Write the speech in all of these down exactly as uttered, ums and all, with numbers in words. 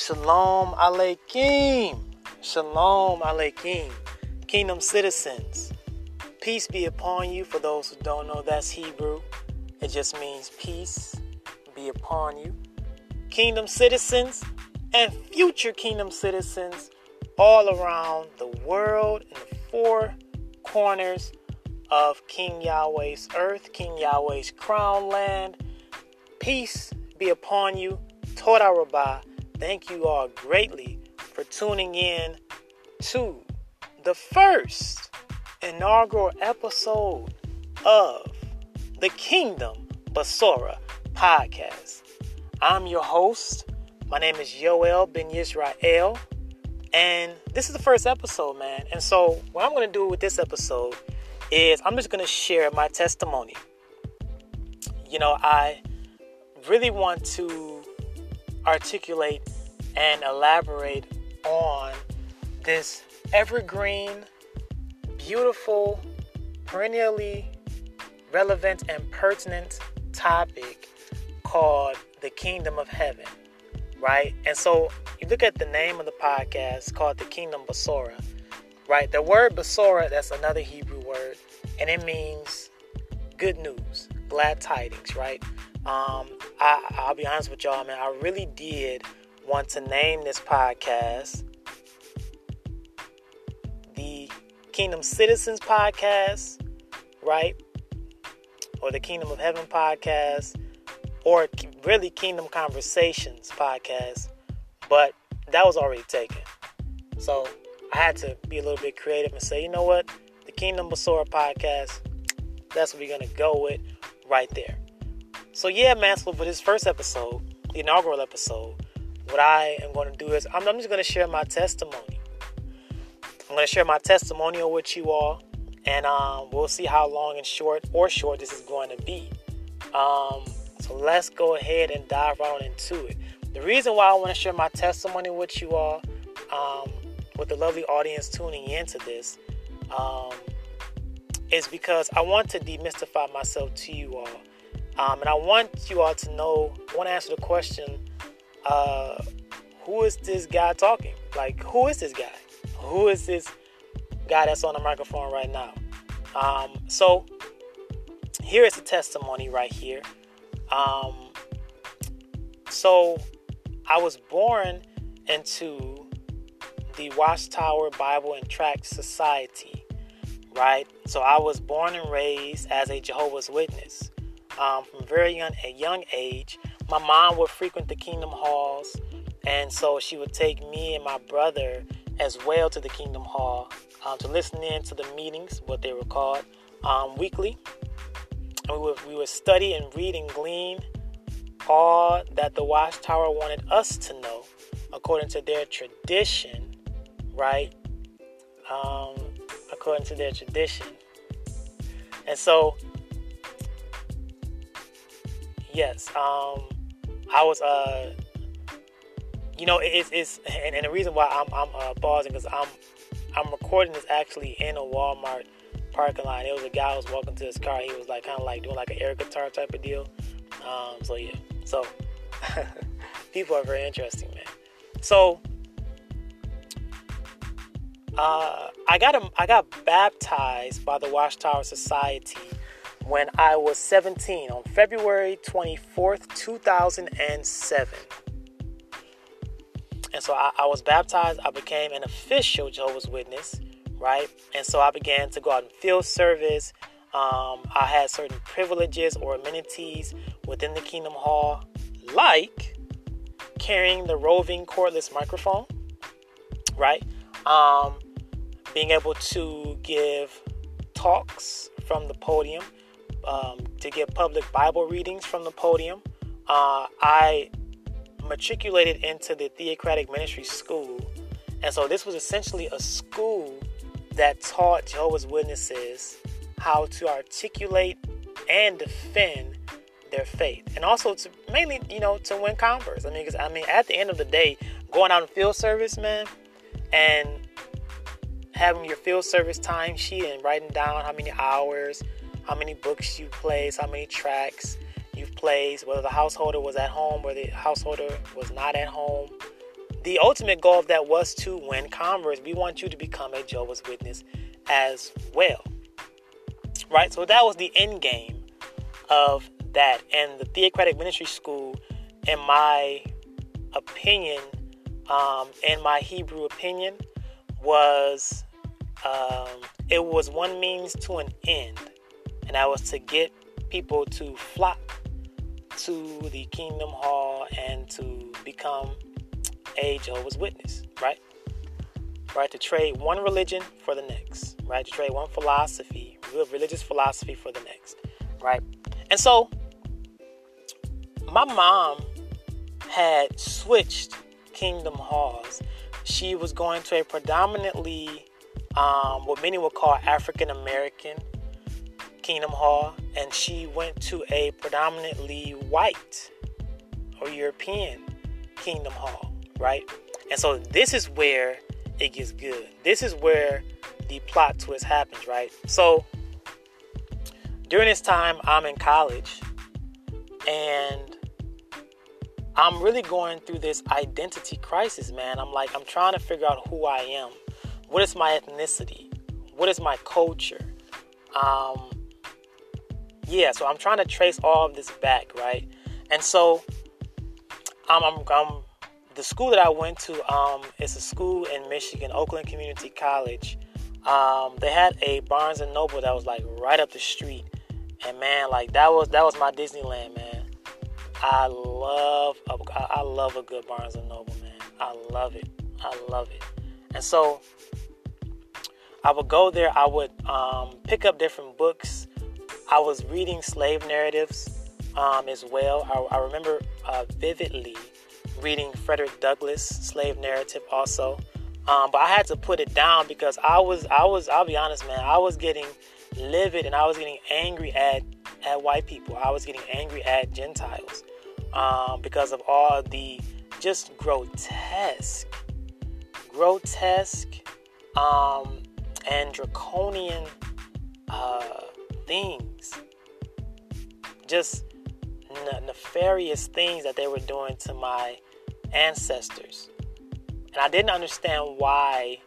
Shalom Aleichem. Shalom Aleichem. Kingdom citizens, peace be upon you. For those who don't know, that's Hebrew. It just means peace be upon you. Kingdom citizens and future kingdom citizens all around the world in the four corners of King Yahweh's earth, King Yahweh's crown land. Peace be upon you. Toda Rabbah. Thank you all greatly for tuning in to the first inaugural episode of the Kingdom Besorah podcast. I'm your host. My name is Yoel Ben Yisrael. And this is the first episode, man. And so what I'm going to do with this episode is I'm just going to share my testimony. You know, I really want to articulate and elaborate on this evergreen, beautiful, perennially relevant and pertinent topic called the Kingdom of Heaven, right? And so you look at the name of the podcast called the Kingdom Besorah, right? The word Besorah, that's another Hebrew word, and it means good news, glad tidings, right? Um, I, I'll be honest with y'all, man. I really did want to name this podcast the Kingdom Citizens Podcast, right? Or the Kingdom of Heaven Podcast, or really Kingdom Conversations Podcast, but that was already taken. So I had to be a little bit creative and say, you know what? The Kingdom Besorah Podcast, that's what we're going to go with right there. So yeah, man, so for this first episode, the inaugural episode, what I am going to do is I'm, I'm just going to share my testimony. I'm going to share my testimonial with you all, and um, we'll see how long and short or short this is going to be. Um, so let's go ahead and dive right on into it. The reason why I want to share my testimony with you all, um, with the lovely audience tuning into this, um, is because I want to demystify myself to you all. Um, and I want you all to know, I want to answer the question, uh, who is this guy talking? Like, who is this guy? Who is this guy that's on the microphone right now? Um, so, here is the testimony right here. Um, so, I was born into the Watchtower Bible and Tract Society, right? So, I was born and raised as a Jehovah's Witness. Um, from very young, a young age, my mom would frequent the Kingdom Halls, and so she would take me and my brother as well to the Kingdom Hall um, to listen in to the meetings, what they were called, um, weekly. And we would we would study and read and glean all that the Watchtower wanted us to know, according to their tradition, right? Um, according to their tradition, and so. Yes, um, I was, uh, you know, it's, it's and, and the reason why I'm, I'm uh, pausing because I'm, I'm recording this actually in a Walmart parking lot. It was a guy who was walking to his car. He was like kind of like doing like an air guitar type of deal. Um, so yeah, so people are very interesting, man. So uh, I got a, I got baptized by the Watchtower Society when I was seventeen, on February twenty-fourth, two thousand seven. And so I, I was baptized. I became an official Jehovah's Witness, right? And so I began to go out and field service. Um, I had certain privileges or amenities within the Kingdom Hall, like carrying the roving cordless microphone, right? Um, being able to give talks from the podium. Um, to get public Bible readings from the podium. Uh, I matriculated into the Theocratic Ministry School. And so this was essentially a school that taught Jehovah's Witnesses how to articulate and defend their faith. And also to mainly, you know, to win converts. I mean, cause, I mean, at the end of the day, going out in field service, man, and having your field service time sheet and writing down how many hours, how many books you played, how many tracks you've played, whether the householder was at home, whether the householder was not at home, The ultimate goal of that was to win converts. We want you to become a Jehovah's Witness as well. Right? So that was the end game of that. And the Theocratic Ministry School, in my opinion, um, in my Hebrew opinion, was um, it was one means to an end. And that was to get people to flock to the Kingdom Hall and to become a Jehovah's Witness, right? Right, to trade one religion for the next, right? To trade one philosophy, religious philosophy for the next, right? And so my mom had switched Kingdom Halls. She was going to a predominantly um, what many would call African-American Kingdom Hall, and she went to a predominantly white or European Kingdom Hall, right? And so this is where it gets good. This is where the plot twist happens, right? So during this time, I'm in college, and I'm really going through this identity crisis, man. I'm like, I'm trying to figure out who I am. What is my ethnicity? What is my culture? Um, yeah, so I'm trying to trace all of this back, right? And so I'm, I'm, I'm the school that I went to um, is a school in Michigan, Oakland Community College. Um, they had a Barnes and Noble that was like right up the street. And man, like that was that was my Disneyland, man. I love a, I love a good Barnes and Noble, man. I love it. I love it. And so I would go there. I would um, pick up different books. I was reading slave narratives um, as well. I, I remember uh, vividly reading Frederick Douglass' slave narrative also. Um, but I had to put it down because I was I was I'll be honest, man. I was getting livid, and I was getting angry at, at white people. I was getting angry at Gentiles um, because of all the just grotesque, grotesque um, and draconian uh, things, just ne- nefarious things that they were doing to my ancestors. And I didn't understand why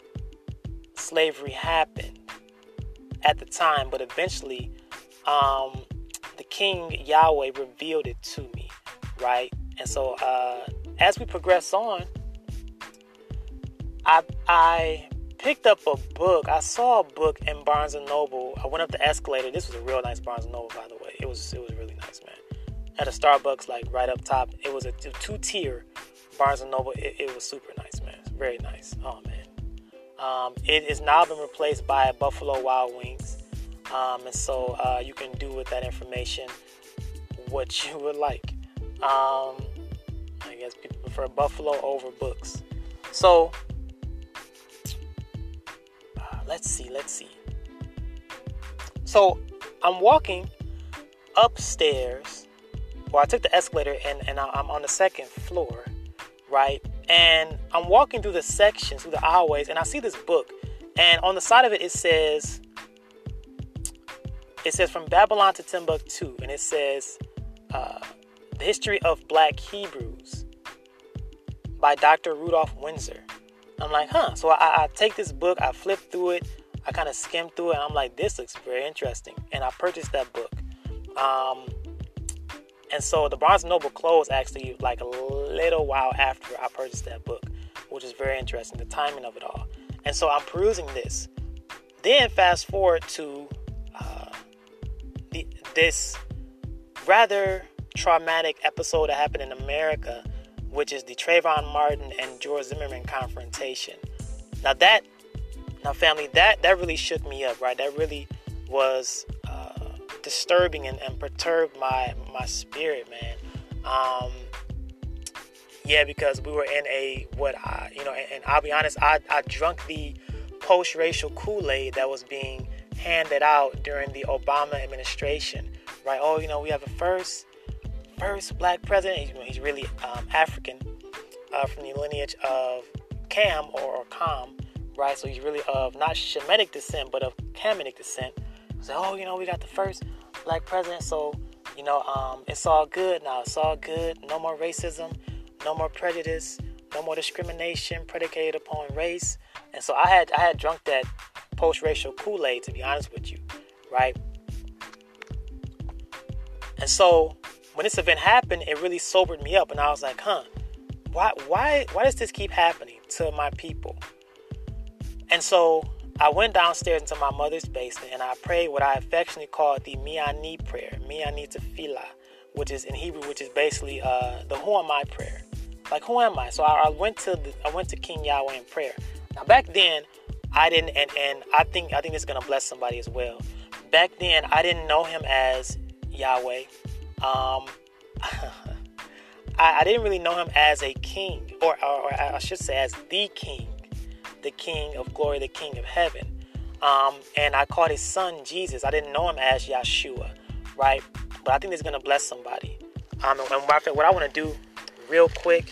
slavery happened at the time, but eventually um, the King Yahweh revealed it to me, right? And so uh, as we progress on, I, I picked up a book. I saw a book in Barnes and Noble. I went up the escalator. This was a real nice Barnes and Noble, by the way. It was it was really nice, man. At a Starbucks, like right up top. It was a two-tier Barnes and Noble. It, it was super nice, man. Very nice. Oh, man. Um, it has now been replaced by Buffalo Wild Wings. Um, and so uh, you can do with that information what you would like. Um, I guess people prefer Buffalo over books. So uh, let's see, let's see. So I'm walking upstairs. Well, I took the escalator and, and I'm on the second floor, right? And I'm walking through the sections, through the aisleways, and I see this book. And on the side of it, it says, it says From Babylon to Timbuktu. And it says, uh, The History of Black Hebrews by Doctor Rudolph Windsor. I'm like, huh. So I, I take this book, I flip through it, I kind of skim through it, and I'm like, this looks very interesting. And I purchased that book. Um... And so the Barnes and Noble closed actually like a little while after I purchased that book, which is very interesting, the timing of it all. And so I'm perusing this. Then fast forward to uh, the, this rather traumatic episode that happened in America, which is the Trayvon Martin and George Zimmerman confrontation. Now that, now family, that, that really shook me up, right? That really was disturbing and, and perturbed my my spirit, man. Um yeah, because we were in a what I you know and, and I'll be honest, I, I drunk the post-racial Kool-Aid that was being handed out during the Obama administration, right? Oh, you know, we have a first first black president. He's, he's really um African uh from the lineage of Cam or, or Kham, right? So he's really of not Shemitic descent but of Camitic descent. So, oh, you know, we got the first black president, so, you know, um, it's all good now. It's all good. No more racism, no more prejudice, no more discrimination predicated upon race. And so I had I had drunk that post-racial Kool-Aid, to be honest with you, right? And so when this event happened, it really sobered me up, and I was like, huh, why why why does this keep happening to my people? And so I went downstairs into my mother's basement, and I prayed what I affectionately called the Mi'ani prayer, Mi'ani Tefillah, which is in Hebrew, which is basically uh, the who am I prayer. Like, who am I? So I, I went to the, I went to King Yahweh in prayer. Now, back then, I didn't, and, and I think I think this is going to bless somebody as well. Back then, I didn't know him as Yahweh. Um, I, I didn't really know him as a king, or, or, or I should say as the king, the King of glory, the King of heaven. Um, and I called his son Jesus. I didn't know him as Yahshua, right? But I think it's going to bless somebody. Um, and what I want to do real quick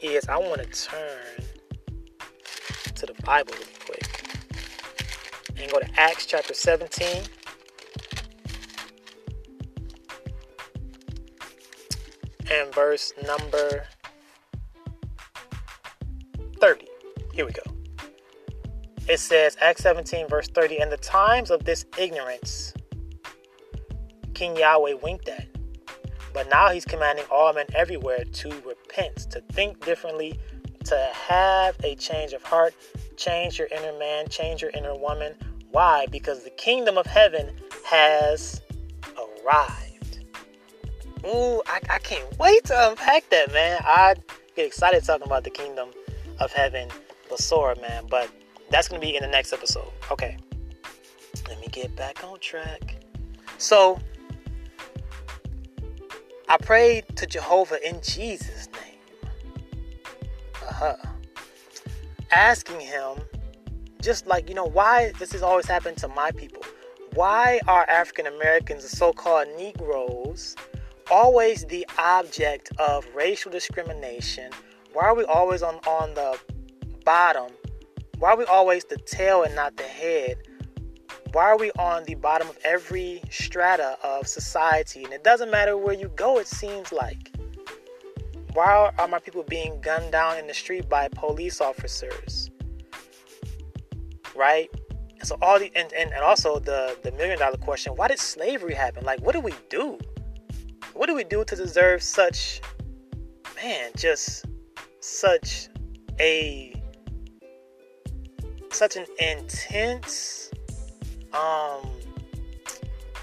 is I want to turn to the Bible really quick and go to Acts chapter seventeen. And verse number thirty. Here we go. It says, Acts seventeen, verse thirty, "In the times of this ignorance, King Yahweh winked at, but now he's commanding all men everywhere to repent, to think differently, to have a change of heart, change your inner man, change your inner woman. Why? Because the kingdom of heaven has arrived." Ooh, I, I can't wait to unpack that, man. I get excited talking about the kingdom of heaven, Besorah, man. But that's going to be in the next episode. Okay, let me get back on track. So I prayed to Jehovah in Jesus' name, uh-huh, asking him, just like, you know, why this has always happened to my people. Why are African Americans, the so-called Negroes, always the object of racial discrimination? Why are we always on, on the bottom? Why are we always the tail and not the head? Why are we on the bottom of every strata of society? And it doesn't matter where you go, it seems like. Why are my people being gunned down in the street by police officers? Right? And so all the and, and, and also the, the million dollar question, why did slavery happen? Like, what do we do? What do we do to deserve such, man, just such a such an intense um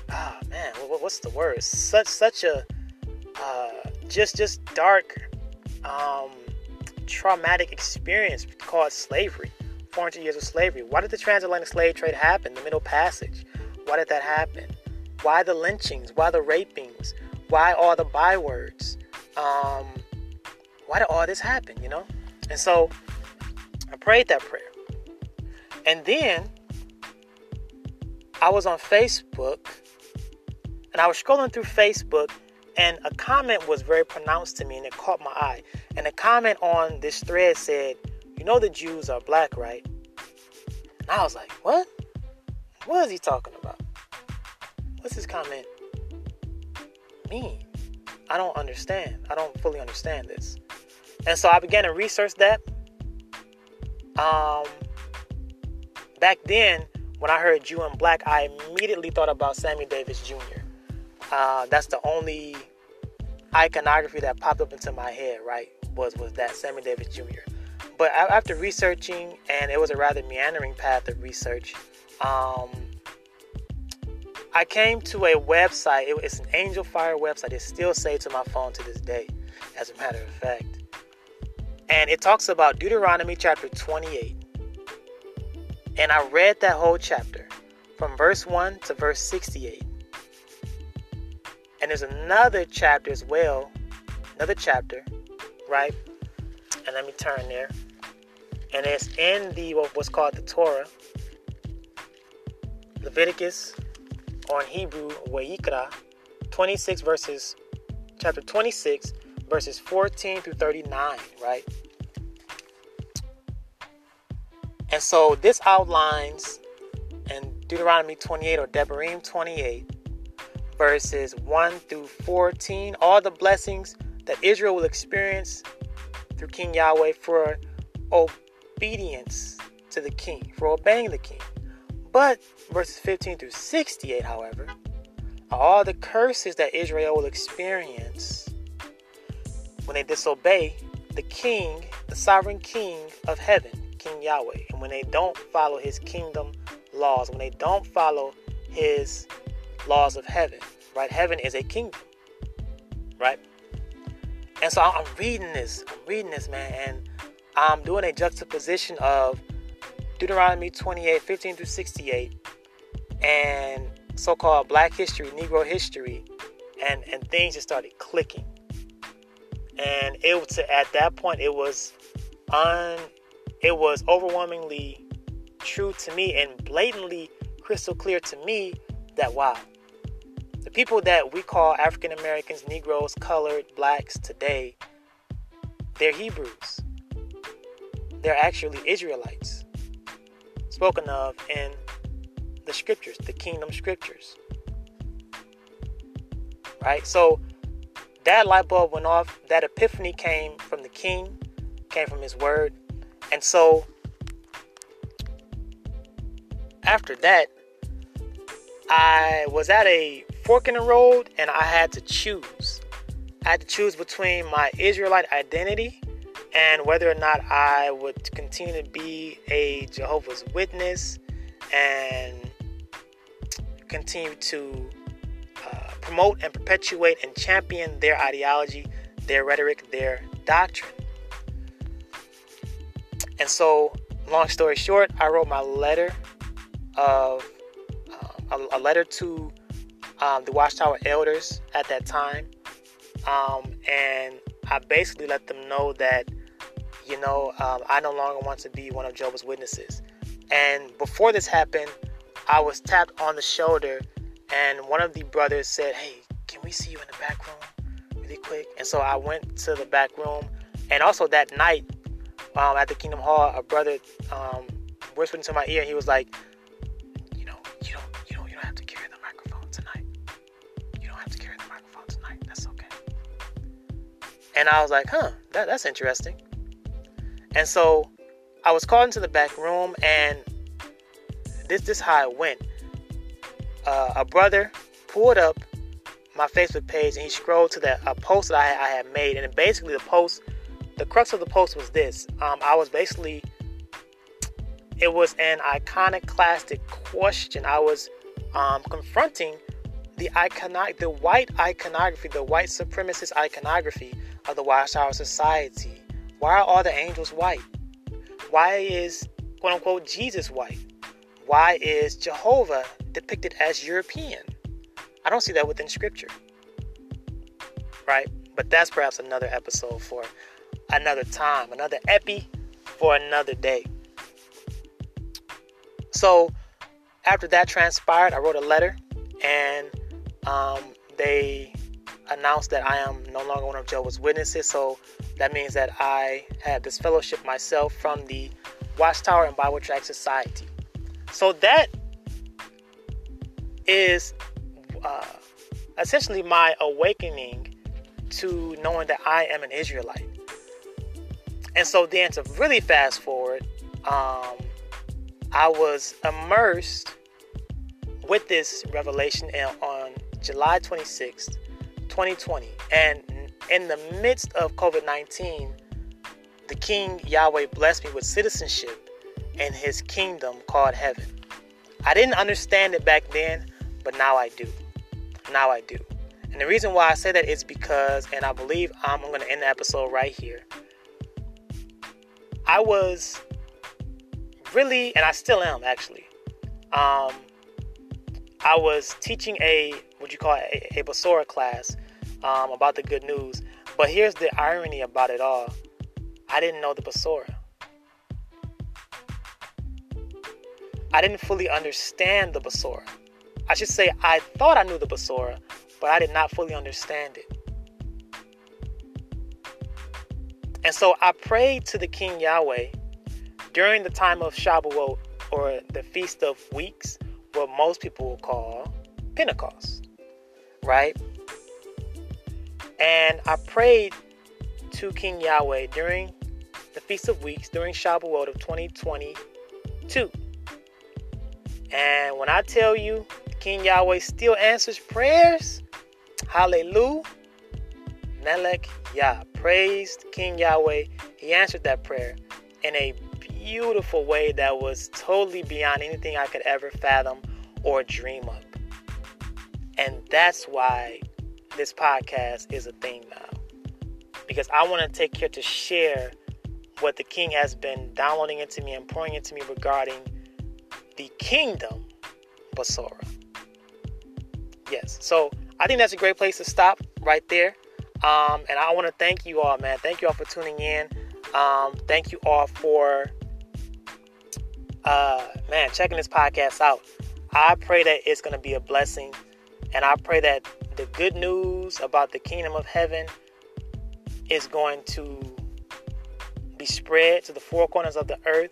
ah oh man what, what's the word such such a uh just just dark um traumatic experience called slavery, four hundred years of slavery. Why did the transatlantic slave trade happen, the Middle Passage? Why did that happen? Why the lynchings? Why the rapings? Why all the bywords? um Why did all this happen, you know? And so I prayed that prayer. And then I was on Facebook, and I was scrolling through Facebook, and a comment was very pronounced to me, and it caught my eye. And the comment on this thread said, "You know the Jews are black, right?" And I was like, what? What is he talking about? What's his comment mean? I don't understand. I don't fully understand this. And so I began to research that. Um, back then, when I heard Jew and black, I immediately thought about Sammy Davis Junior Uh, that's the only iconography that popped up into my head, right, was, was that Sammy Davis Junior But after researching, and it was a rather meandering path of research, um, I came to a website. It, it's an Angel Fire website. It's still saved to my phone to this day, as a matter of fact. And it talks about Deuteronomy chapter twenty-eight. And I read that whole chapter from verse one to verse sixty-eight. And there's another chapter as well. Another chapter, right? And let me turn there. And it's in the what's called the Torah. Leviticus, or in Hebrew, Wayikra, twenty-six verses, chapter twenty-six, verses fourteen through thirty-nine, right? And so this outlines in Deuteronomy twenty-eight, or Devarim twenty-eight, verses one through fourteen, all the blessings that Israel will experience through King Yahweh for obedience to the king, for obeying the king. But verses fifteen through sixty-eight, however, are all the curses that Israel will experience when they disobey the king, the sovereign king of heaven, King Yahweh, and when they don't follow his kingdom laws, when they don't follow his laws of heaven, right? Heaven is a kingdom, right? And so I'm reading this, I'm reading this, man, and I'm doing a juxtaposition of Deuteronomy twenty-eight, fifteen through sixty-eight, and so-called black history, Negro history, and, and things just started clicking. And it was, at that point, it was un, it was overwhelmingly true to me and blatantly crystal clear to me that, wow, the people that we call African Americans, Negroes, colored, blacks today, they're Hebrews. They're actually Israelites, spoken of in the scriptures, the kingdom scriptures, right? So that light bulb went off. That epiphany came from the king, came from his word. And so after that, I was at a fork in the road, and I had to choose. I had to choose between my Israelite identity and whether or not I would continue to be a Jehovah's Witness and continue to uh, promote and perpetuate and champion their ideology, their rhetoric, their doctrine. And so, long story short, I wrote my letter of um, a, a letter to um, the Watchtower elders at that time, um, and I basically let them know that, you know, um, I no longer want to be one of Jehovah's Witnesses. And before this happened, I was tapped on the shoulder, and one of the brothers said, "Hey, can we see you in the back room really quick?" And so I went to the back room. And also that night, um, at the Kingdom Hall, a brother um, whispered into my ear, and he was like, "You know, you don't, you don't, you don't have to carry the microphone tonight. You don't have to carry the microphone tonight. That's okay." And I was like, huh, that, that's interesting. And so I was called into the back room, and this is how it went. Uh, a brother pulled up my Facebook page, and he scrolled to the, a post that I had, I had made. And basically the post, the crux of the post was this. Um, I was basically, it was an iconoclastic question. I was um, confronting the icono- the white iconography, the white supremacist iconography of the Watchtower Society. Why are all the angels white? Why is, quote unquote, Jesus white? Why is Jehovah depicted as European? I don't see that within scripture, right? But that's perhaps another episode for another time, another epi for another day. So after that transpired, I wrote a letter, and um, they announced that I am no longer one of Jehovah's Witnesses. So that means that I had this fellowship myself from the Watchtower and Bible Tract Society. So that is uh, essentially my awakening to knowing that I am an Israelite. And so then, to really fast forward, um, I was immersed with this revelation on July twenty-sixth, twenty twenty. And in the midst of COVID nineteen, the King Yahweh blessed me with citizenship in his kingdom called heaven. I didn't understand it back then, but now I do. Now I do. And the reason why I say that is because, and I believe I'm going to end the episode right here. I was really, and I still am actually, um, I was teaching a, what you call it, a, a Besorah class um, about the good news. But here's the irony about it all. I didn't know the Besorah. I didn't fully understand the Besorah. I should say I thought I knew the Besorah, but I did not fully understand it. And so I prayed to the King Yahweh during the time of Shavuot, or the Feast of Weeks, what most people will call Pentecost, right? And I prayed to King Yahweh during the Feast of Weeks, during Shavuot of twenty twenty-two. And when I tell you King Yahweh still answers prayers, hallelujah, Melech Yah, praised King Yahweh. He answered that prayer in a beautiful way that was totally beyond anything I could ever fathom or dream of. And that's why this podcast is a thing now, because I want to take care to share what the King has been downloading into me and pouring into me regarding the Kingdom Besorah. Yes, so I think that's a great place to stop right there. Um, and I want to thank you all, man. Thank you all for tuning in. Um, thank you all for, uh, man, checking this podcast out. I pray that it's going to be a blessing. And I pray that the good news about the kingdom of heaven is going to be spread to the four corners of the earth.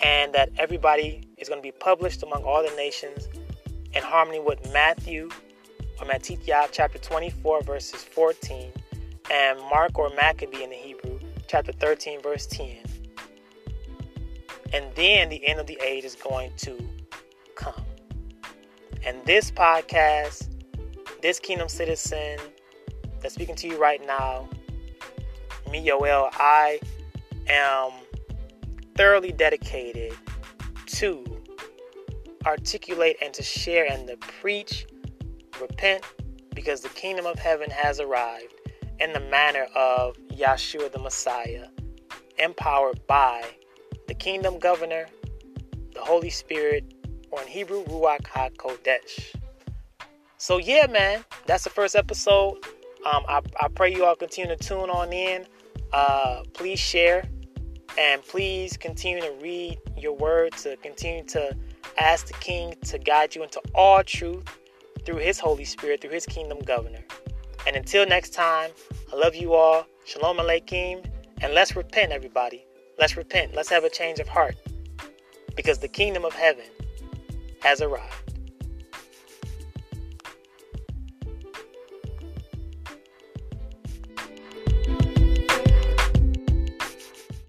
And that everybody is going to be published among all the nations in harmony with Matthew or Matithiah chapter twenty-four verses fourteen, and Mark or Maccabee in the Hebrew chapter thirteen verse ten. And then the end of the age is going to come. And this podcast, this Kingdom Citizen that's speaking to you right now, me, Yoel, I am thoroughly dedicated to articulate and to share and to preach, repent, because the kingdom of heaven has arrived in the manner of Yahshua the Messiah, empowered by the kingdom governor, the Holy Spirit, or in Hebrew, Ruach HaKodesh. So yeah, man, that's the first episode. Um, I, I pray you all continue to tune on in. Uh, please share, and please continue to read your word, to continue to ask the King to guide you into all truth through his Holy Spirit, through his kingdom governor. And until next time, I love you all. Shalom Aleichem. And let's repent, everybody. Let's repent. Let's have a change of heart, because the kingdom of heaven has arrived.